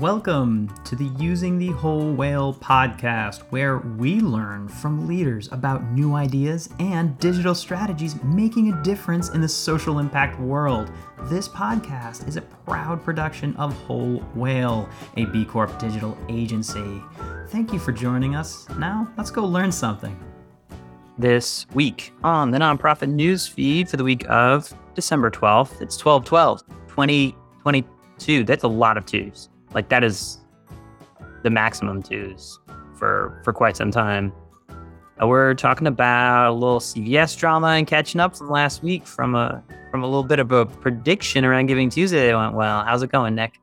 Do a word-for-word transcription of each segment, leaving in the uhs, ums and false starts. Welcome to the Using the Whole Whale podcast, where we learn from leaders about new ideas and digital strategies making a difference in the social impact world. This podcast is a proud production of Whole Whale, a B Corp digital agency. Thank you for joining us. Now, let's go learn something. This week on the nonprofit news feed for the week of December twelfth, it's twelve twelve twenty twenty-two. That's a lot of twos. Like, that is the maximum twos for for quite some time. Uh, we're talking about a little C V S drama and catching up from last week from a from a little bit of a prediction around Giving Tuesday that went well. How's it going, Nick?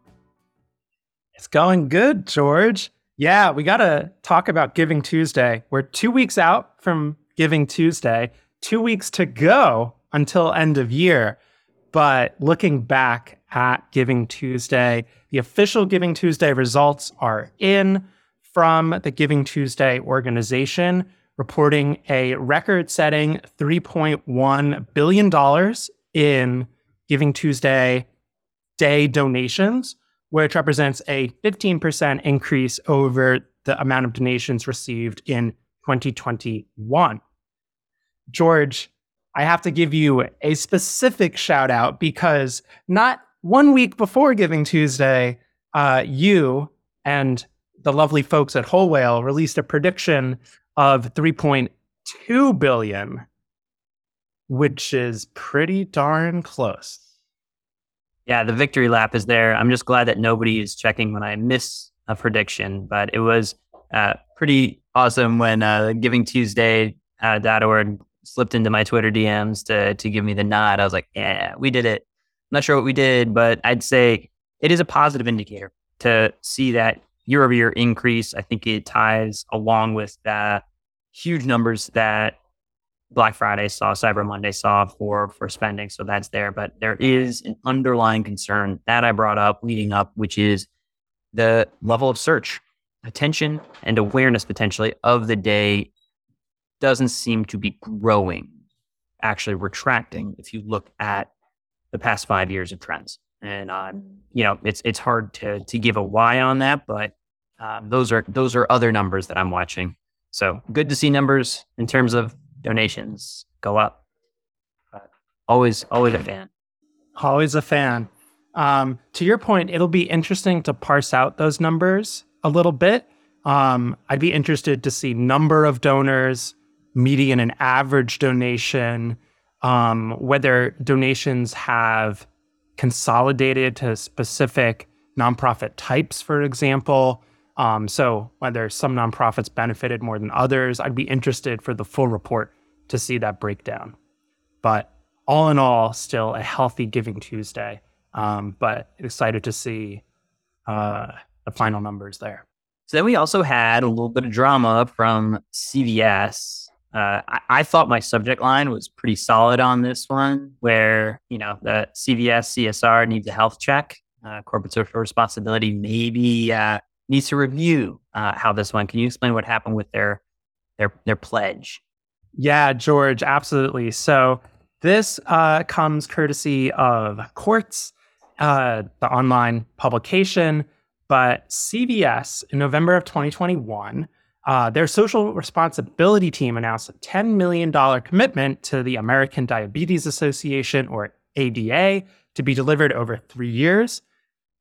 It's going good, George. Yeah, we got to talk about Giving Tuesday. We're two weeks out from Giving Tuesday, two weeks to go until end of year. But looking back at Giving Tuesday, the official Giving Tuesday results are in from the Giving Tuesday organization, reporting a record-setting three point one billion dollars in Giving Tuesday Day donations, which represents a fifteen percent increase over the amount of donations received in twenty twenty-one. George, I have to give you a specific shout out because not one week before Giving Tuesday, uh, you and the lovely folks at Whole Whale released a prediction of three point two billion, which is pretty darn close. Yeah, the victory lap is there. I'm just glad that nobody is checking when I miss a prediction, but it was uh, pretty awesome when uh, giving tuesday dot org slipped into my Twitter D Ms to to give me the nod. I was like, yeah, we did it. I'm not sure what we did, but I'd say it is a positive indicator to see that year-over-year increase. I think it ties along with the huge numbers that Black Friday saw, Cyber Monday saw for, for spending. So that's there. But there is an underlying concern that I brought up leading up, which is the level of search, attention, and awareness potentially of the day doesn't seem to be growing, actually retracting if you look at the past five years of trends. And, um, you know, it's it's hard to to give a why on that, but um, those are those are other numbers that I'm watching. So good to see numbers in terms of donations go up. But always, always a fan. Always a fan. Um, to your point, it'll be interesting to parse out those numbers a little bit. Um, I'd be interested to see number of donors, median and average donation, um, whether donations have consolidated to specific nonprofit types, for example. Um, so whether some nonprofits benefited more than others, I'd be interested for the full report to see that breakdown. But all in all, still a healthy Giving Tuesday, um, but excited to see uh, the final numbers there. So then we also had a little bit of drama from C V S. Uh, I, I thought my subject line was pretty solid on this one, where, you know, the C V S C S R needs a health check. Uh, corporate social responsibility maybe uh, needs to review uh, how this one. Can you explain what happened with their their their pledge? Yeah, George, absolutely. So this uh, comes courtesy of Quartz, uh, the online publication. But C V S, in November of twenty twenty-one, uh, their social responsibility team announced a ten million dollars commitment to the American Diabetes Association, or A D A, to be delivered over three years.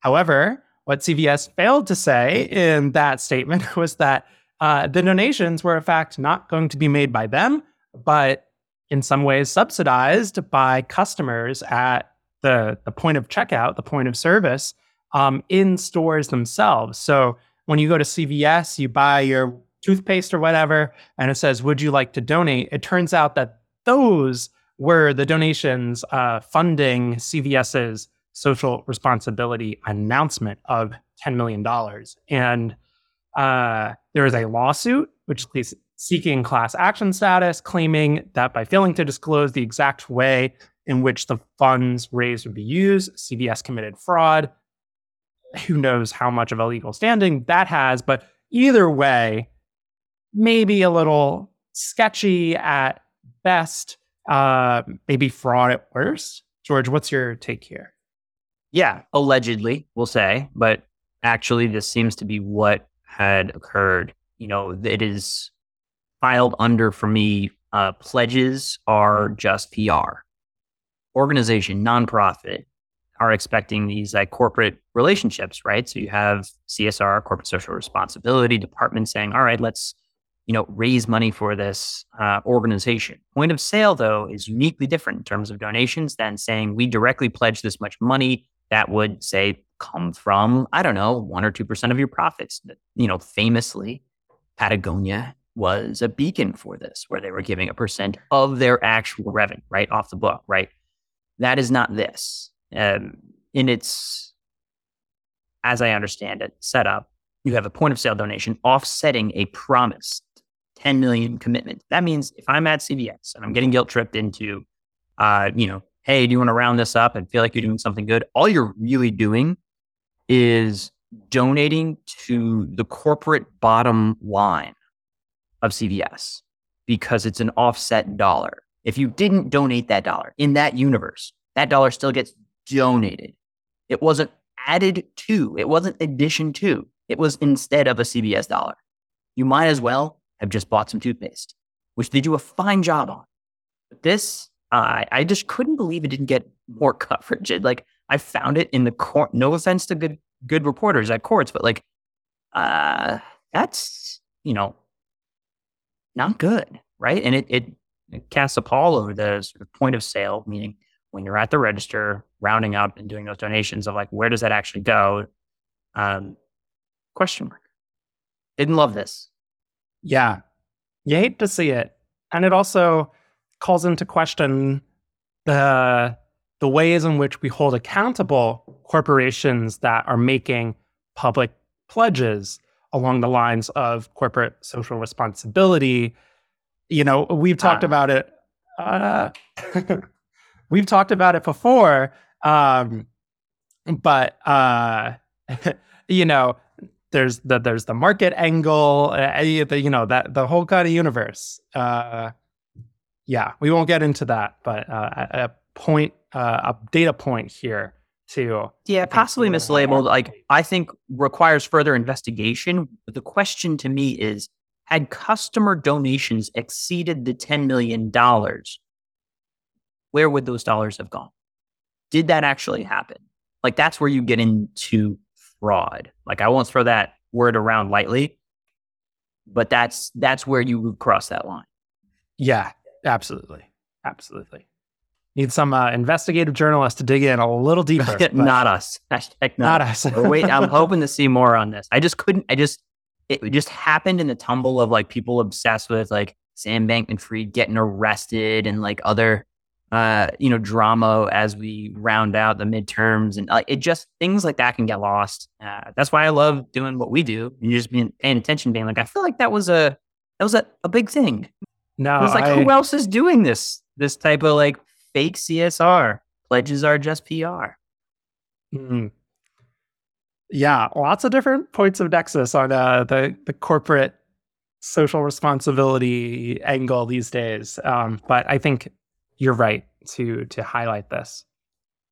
However, what C V S failed to say in that statement was that uh, the donations were, in fact, not going to be made by them, but in some ways subsidized by customers at the, the point of checkout, the point of service, Um, in stores themselves. So when you go to C V S, you buy your toothpaste or whatever, and it says, would you like to donate? It turns out that those were the donations uh, funding CVS's social responsibility announcement of ten million dollars. And uh, there is a lawsuit, which is seeking class action status, claiming that by failing to disclose the exact way in which the funds raised would be used, C V S committed fraud. Who knows how much of a legal standing that has, but either way, maybe a little sketchy at best, uh, maybe fraud at worst. George, what's your take here? Yeah, allegedly, we'll say, but actually this seems to be what had occurred. You know, it is filed under, for me, uh, pledges are just P R. Organization, nonprofit, are expecting these like corporate relationships, right? So you have C S R, corporate social responsibility department, saying, all right, let's, you know, raise money for this uh, organization. Point of sale, though, is uniquely different in terms of donations than saying we directly pledge this much money that would, say, come from, I don't know, one or two percent of your profits. You know, famously, Patagonia was a beacon for this, where they were giving a percent of their actual revenue, right? Off the book, right? That is not this. Um, in its, as I understand it, setup, you have a point of sale donation offsetting a promised ten million commitment. That means if I'm at C V S and I'm getting guilt tripped into, uh, you know, hey, do you want to round this up and feel like you're doing something good? All you're really doing is donating to the corporate bottom line of C V S because it's an offset dollar. If you didn't donate that dollar in that universe, that dollar still gets donated. It wasn't added to. It wasn't addition to. It was instead of a C V S dollar. You might as well have just bought some toothpaste, which they do a fine job on. But this, uh, I just couldn't believe it didn't get more coverage. It, like, I found it in the court. No offense to good good reporters at Quartz, but like, uh, that's, you know, not good, right? And it, it, it casts a pall over the sort of point of sale, meaning when you're at the register, rounding up and doing those donations of like, where does that actually go? Um, question mark. Didn't love this. Yeah. You hate to see it. And it also calls into question the the ways in which we hold accountable corporations that are making public pledges along the lines of corporate social responsibility. You know, we've talked uh, about it. Uh, we've talked about it before, um, but, uh, you know, There's the there's the market angle, uh, you know, that the whole kind of universe. Uh, yeah, we won't get into that, but uh, a point, uh, a data point here too. Yeah, possibly mislabeled. Like, I think requires further investigation. But the question to me is: had customer donations exceeded the ten million dollars, where would those dollars have gone? Did that actually happen? Like, that's where you get into fraud. Like, I won't throw that word around lightly, but that's that's where you would cross that line. Yeah, absolutely, absolutely. Need some uh, investigative journalists to dig in a little deeper. Not us. Hashtag not, not us. Wait, I'm hoping to see more on this. I just couldn't. I just it just happened in the tumble of like people obsessed with like Sam Bankman-Fried getting arrested and like other uh, you know, drama as we round out the midterms, and uh, it just, things like that can get lost. Uh, that's why I love doing what we do. And just being paying attention, being like, I feel like that was a, that was a, a big thing. No, it's like, I, who else is doing this, this type of like fake C S R? Pledges are just P R. Mm-hmm. Yeah. Lots of different points of nexus on, uh, the, the corporate social responsibility angle these days. Um, but I think you're right to to highlight this.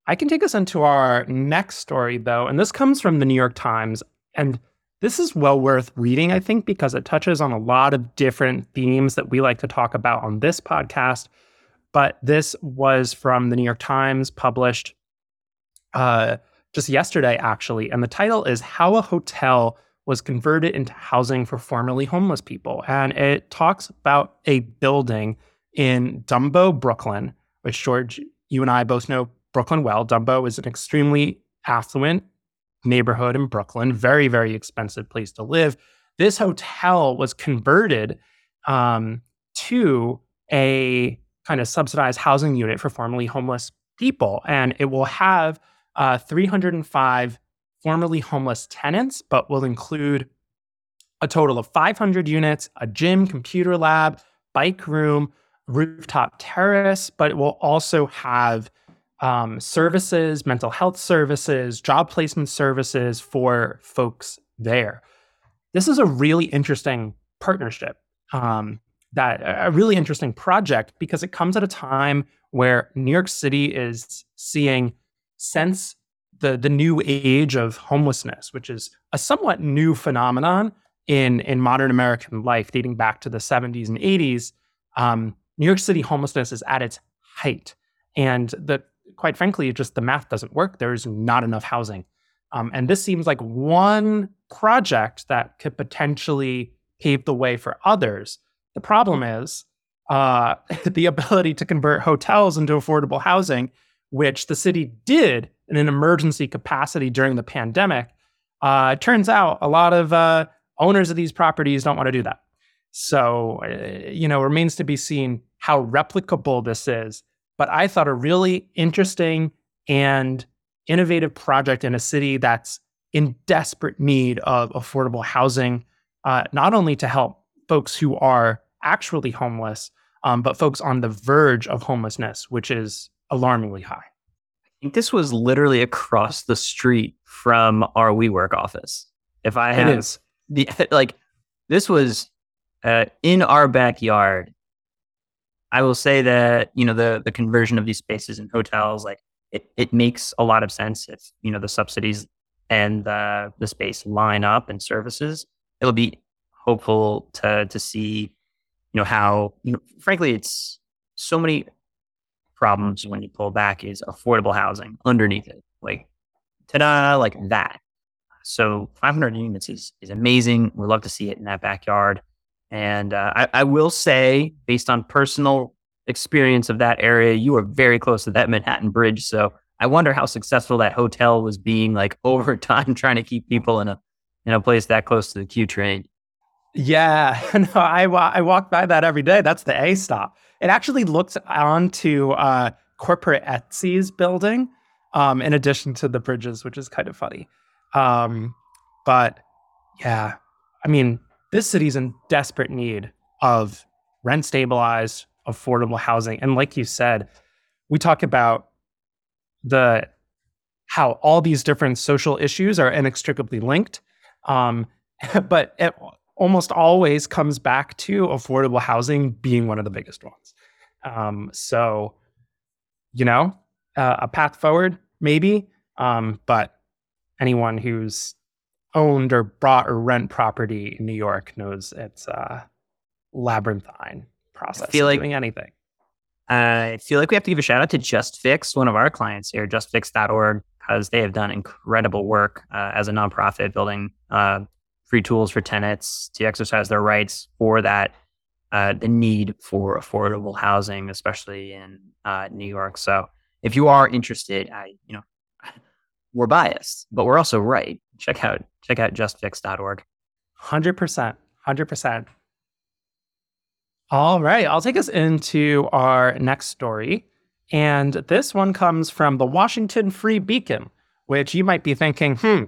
I can take us into our next story, though, and this comes from the New York Times. And this is well worth reading, I think, because it touches on a lot of different themes that we like to talk about on this podcast. But this was from the New York Times, published uh, just yesterday, actually. And the title is How a Hotel Was Converted into Housing for Formerly Homeless People. And it talks about a building in Dumbo, Brooklyn, which, George, you and I both know Brooklyn well. Dumbo is an extremely affluent neighborhood in Brooklyn, very, very expensive place to live. This hotel was converted um, to a kind of subsidized housing unit for formerly homeless people. And it will have uh, three hundred five formerly homeless tenants, but will include a total of five hundred units, a gym, computer lab, bike room, rooftop terrace, but it will also have um, services, mental health services, job placement services for folks there. This is a really interesting partnership, um, that a really interesting project, because it comes at a time where New York City is seeing, since the the new age of homelessness, which is a somewhat new phenomenon in in modern American life, dating back to the seventies and eighties. Um, New York City homelessness is at its height, and the quite frankly, just the math doesn't work. There's not enough housing, um, and this seems like one project that could potentially pave the way for others. The problem is uh, the ability to convert hotels into affordable housing, which the city did in an emergency capacity during the pandemic. Uh, it turns out a lot of uh, owners of these properties don't want to do that. So, uh, you know, remains to be seen how replicable this is. But I thought a really interesting and innovative project in a city that's in desperate need of affordable housing, uh, not only to help folks who are actually homeless, um, but folks on the verge of homelessness, which is alarmingly high. I think this was literally across the street from our WeWork office. If I had the like, this was uh, in our backyard. I will say that, you know, the the conversion of these spaces in hotels, like it, it makes a lot of sense if, you know, the subsidies and the the space line up and services. It'll be hopeful to to see, you know, how, you know, frankly, it's so many problems when you pull back is affordable housing underneath it, like ta-da, like that. So five hundred units is is amazing. We'd love to see it in that backyard. And uh, I, I will say, based on personal experience of that area, you were very close to that Manhattan Bridge. So I wonder how successful that hotel was being, like, over time, trying to keep people in a in a place that close to the Q train. Yeah, no, I I walk by that every day. That's the A stop. It actually looks onto uh, corporate Etsy's building, um, in addition to the bridges, which is kind of funny. Um, but yeah, I mean, this city's in desperate need of rent-stabilized, affordable housing. And like you said, we talk about the how all these different social issues are inextricably linked, um, but it almost always comes back to affordable housing being one of the biggest ones. Um, so, you know, uh, a path forward, maybe, um, but anyone who's owned or bought or rent property in New York knows it's a labyrinthine process. I feel like doing anything. I feel like we have to give a shout out to JustFix, one of our clients here, just fix dot org, because they have done incredible work uh, as a nonprofit, building uh, free tools for tenants to exercise their rights for that, uh, the need for affordable housing, especially in uh, New York. So if you are interested, I, you know, we're biased, but we're also right. Check out check out just fix dot org. one hundred percent. one hundred percent. All right. I'll take us into our next story. And this one comes from the Washington Free Beacon, which you might be thinking, hmm,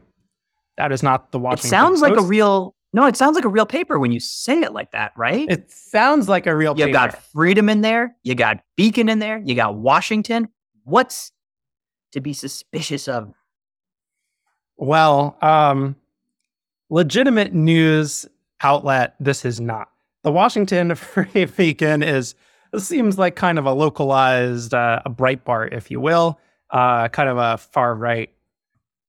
that is not the Washington It sounds Post. like a real, no, it sounds like a real paper when you say it like that, right? It sounds like a real you paper. You got freedom in there. You got Beacon in there. You got Washington. What's to be suspicious of? Well, um, legitimate news outlet, this is not. The Washington Free Beacon is, seems like kind of a localized, uh, a Breitbart, if you will, uh, kind of a far-right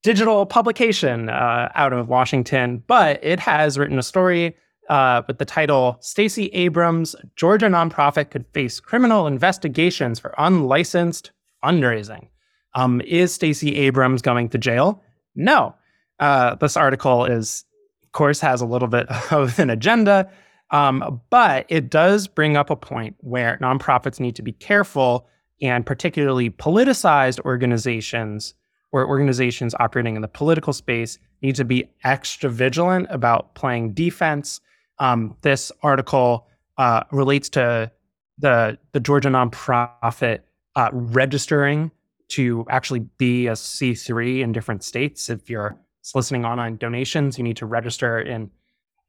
digital publication uh, out of Washington. But it has written a story uh, with the title, Stacey Abrams, Georgia Nonprofit Could Face Criminal Investigations for Unlicensed Fundraising. Um, is Stacey Abrams going to jail? No, uh, this article is, of course, has a little bit of an agenda, um, but it does bring up a point where nonprofits need to be careful, and particularly politicized organizations or organizations operating in the political space need to be extra vigilant about playing defense. Um, this article uh, relates to the, the Georgia nonprofit uh, registering to actually be a C three in different states. If you're soliciting online donations, you need to register in,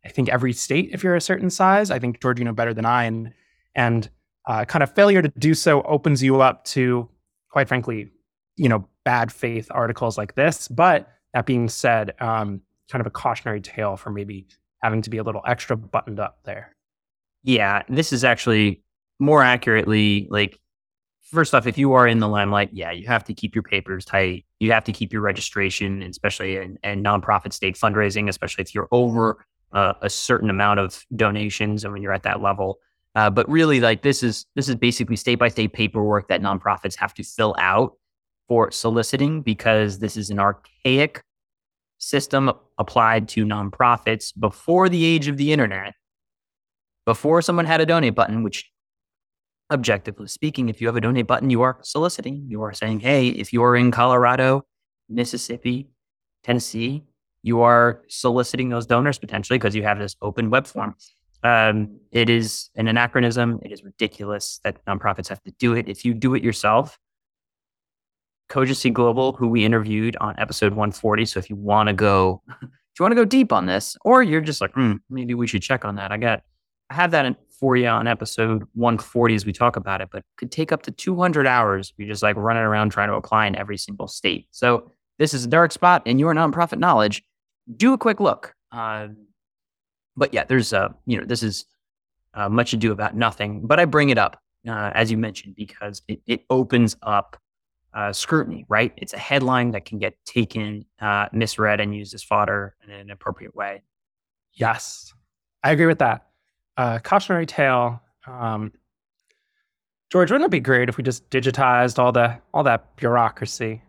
I think, every state if you're a certain size. I think, George, you know better than I. And, and uh, kind of failure to do so opens you up to, quite frankly, you know, bad faith articles like this. But that being said, um, kind of a cautionary tale for maybe having to be a little extra buttoned up there. Yeah, this is actually more accurately, like, first off, if you are in the limelight, yeah, you have to keep your papers tight. You have to keep your registration, especially in, in nonprofit state fundraising, especially if you're over uh, a certain amount of donations and when you're at that level. Uh, but really, like this is this is basically state by state paperwork that nonprofits have to fill out for soliciting, because this is an archaic system applied to nonprofits before the age of the internet, before someone had a donate button, which objectively speaking, if you have a donate button, you are soliciting. You are saying, hey, if you're in Colorado, Mississippi, Tennessee, you are soliciting those donors potentially because you have this open web form. Um, it is an anachronism. It is ridiculous that nonprofits have to do it. If you do it yourself, Cogency Global, who we interviewed on episode one forty. So if you want to go, if you want to go deep on this, or you're just like, hmm, maybe we should check on that. I got, I have that in, for you on episode one forty as we talk about it, but could take up to two hundred hours if you're just like running around trying to apply in every single state. So this is a dark spot in your nonprofit knowledge. Do a quick look. Uh, But yeah, there's, uh, you know, this is uh, much ado about nothing, but I bring it up, uh, as you mentioned, because it, it opens up uh, scrutiny, right? It's a headline that can get taken, uh, misread, and used as fodder in an appropriate way. Yes, I agree with that. Uh, cautionary tale. Um, George, wouldn't it be great if we just digitized all the all that bureaucracy?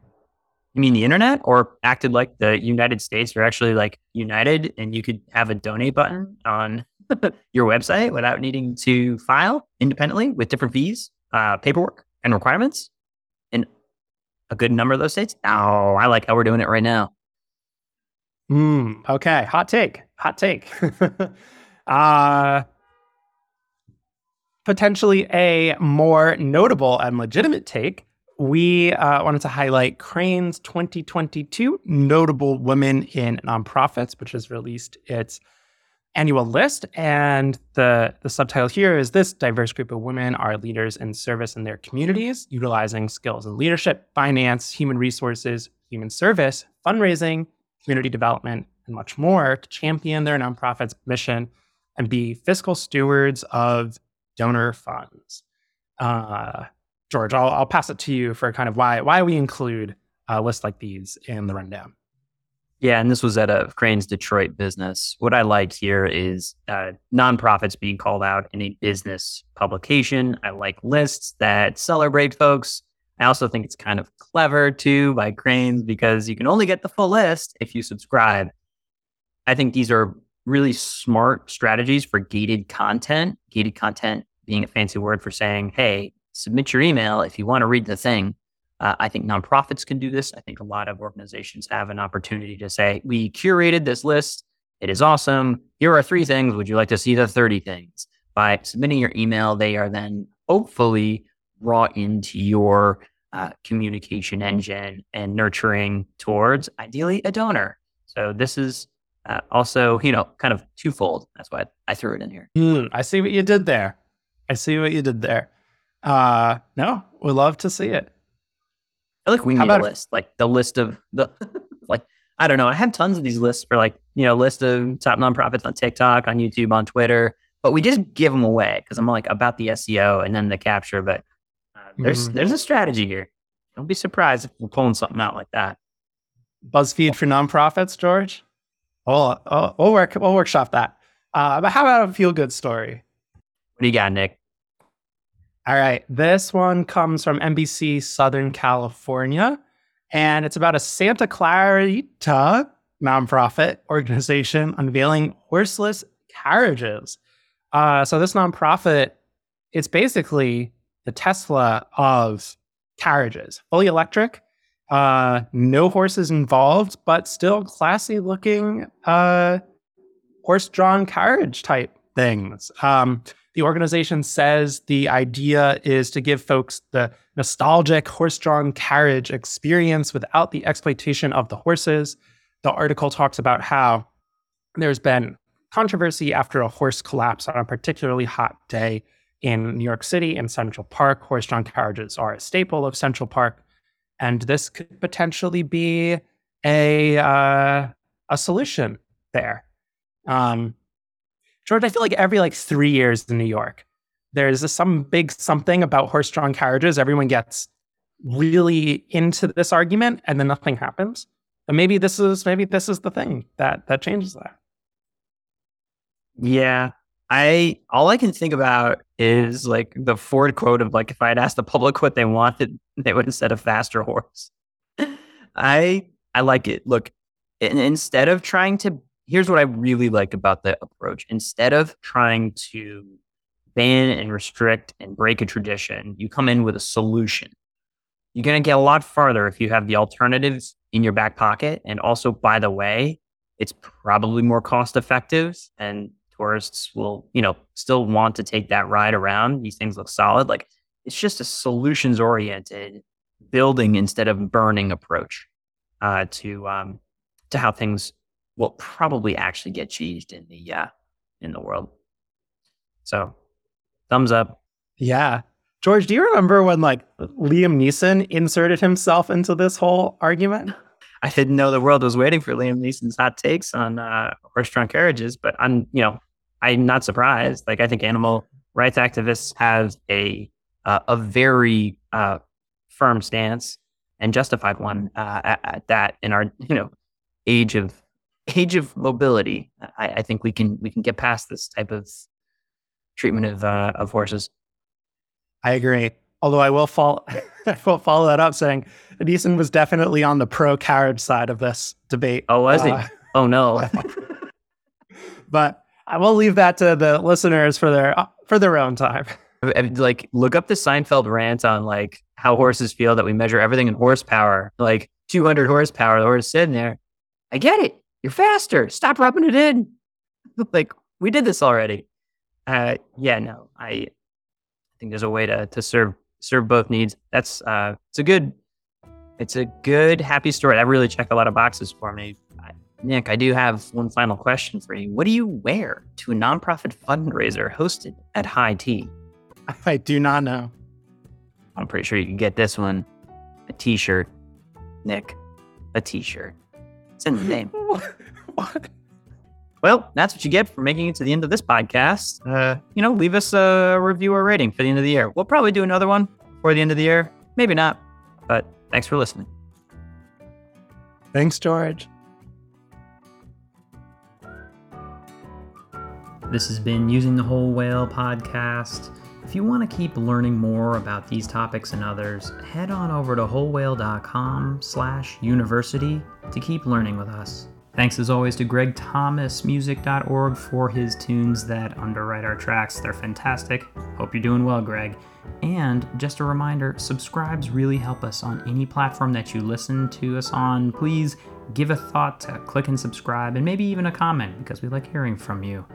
You mean the internet, or acted like the United States are actually like united and you could have a donate button on your website without needing to file independently with different fees, uh, paperwork and requirements in a good number of those states? Oh, I like how we're doing it right now. Mm, okay. Hot take, hot take. uh, potentially a more notable and legitimate take. We uh, wanted to highlight Crane's twenty twenty-two Notable Women in Nonprofits, which has released its annual list. And the, the subtitle here is, this diverse group of women are leaders in service in their communities, utilizing skills in leadership, finance, human resources, human service, fundraising, community development, and much more to champion their nonprofit's mission and be fiscal stewards of donor funds. Uh, George, I'll, I'll pass it to you for kind of why why we include uh, lists like these in the rundown. Yeah, and this was at a Crane's Detroit business. What I like here is uh, nonprofits being called out in a business publication. I like lists that celebrate folks. I also think it's kind of clever too by Crane's, because you can only get the full list if you subscribe. I think these are really smart strategies for gated content. Gated content being a fancy word for saying, hey, submit your email if you want to read the thing. Uh, I think nonprofits can do this. I think a lot of organizations have an opportunity to say, we curated this list. It is awesome. Here are three things. Would you like to see the thirty things? By submitting your email, they are then hopefully brought into your uh, communication engine and nurturing towards ideally a donor. So this is uh, also, you know, kind of twofold. That's why I threw it in here. Mm, I see what you did there. I see what you did there. Uh, no, we love to see it. I like we How need a list, if- like the list of the, like, I don't know. I have tons of these lists for like, you know, list of top nonprofits on TikTok, on YouTube, on Twitter, but we just give them away because I'm like about the S E O and then the capture, but uh, there's, mm. there's a strategy here. Don't be surprised if we're pulling something out like that. BuzzFeed for nonprofits, George. Oh, oh, we'll work, we'll workshop that. Uh, but how about a feel good story? What do you got, Nick? All right, this one comes from N B C Southern California, and it's about a Santa Clarita nonprofit organization unveiling horseless carriages. Uh, so this nonprofit, it's basically the Tesla of carriages, fully electric, uh, no horses involved, but still classy looking uh, horse-drawn carriage type things. Um, The organization says the idea is to give folks the nostalgic horse-drawn carriage experience without the exploitation of the horses. The article talks about how there's been controversy after a horse collapse on a particularly hot day in New York City and Central Park. Horse-drawn carriages are a staple of Central Park, and this could potentially be a uh, a solution there. Um, George, I feel like every like three years in New York, There's some big something about horse-drawn carriages. Everyone gets really into this argument, and then nothing happens. And maybe this is maybe this is the thing that that changes that. Yeah, I all I can think about is like the Ford quote of like, if I had asked the public what they wanted, they would have said a faster horse. I I like it. Look, instead of trying to, here's what I really like about the approach. Instead of trying to ban and restrict and break a tradition, you come in with a solution. You're going to get a lot farther if you have the alternatives in your back pocket. And also, by the way, it's probably more cost effective, and tourists will, you know, still want to take that ride around. These things look solid. Like, it's just a solutions oriented building instead of burning approach uh, to um, to how things will probably actually get cheesed in the uh, in the world. So. Thumbs up. Yeah. George, do you remember when like Liam Neeson inserted himself into this whole argument? I didn't know the world was waiting for Liam Neeson's hot takes on uh, horse-drawn carriages, but I'm, you know, I'm not surprised. Like, I think animal rights activists have a uh, a very uh, firm stance and justified one uh, at, at that in our, you know, age of age of mobility. I, I think we can we can get past this type of treatment of uh, of horses. I agree. Although I will fall, I will follow that up saying Neeson was definitely on the pro carriage side of this debate. Oh, was uh, he? Oh no. But I will leave that to the listeners for their uh, for their own time. I mean, like, look up the Seinfeld rant on like how horses feel that we measure everything in horsepower, like two hundred horsepower. The horse sitting there. I get it. You're faster. Stop rubbing it in. Like, we did this already. Uh, yeah, no, I think there's a way to, to serve, serve both needs. That's, uh, it's a good, it's a good, happy story. That really checked a lot of boxes for me. I, Nick, I do have one final question for you. What do you wear to a nonprofit fundraiser hosted at High Tea? I do not know. I'm pretty sure you can get this one. A t-shirt, Nick, a t-shirt. It's in the name. What? Well, that's what you get for making it to the end of this podcast. Uh, you know, leave us a review or rating for the end of the year. We'll probably do another one for the end of the year. Maybe not, but thanks for listening. Thanks, George. This has been Using the Whole Whale podcast. If you want to keep learning more about these topics and others, head on over to wholewhale.com slash university to keep learning with us. Thanks as always to greg thomas music dot org for his tunes that underwrite our tracks. They're fantastic. Hope you're doing well, Greg. And just a reminder, subscribes really help us on any platform that you listen to us on. Please give a thought to click and subscribe, and maybe even a comment, because we like hearing from you.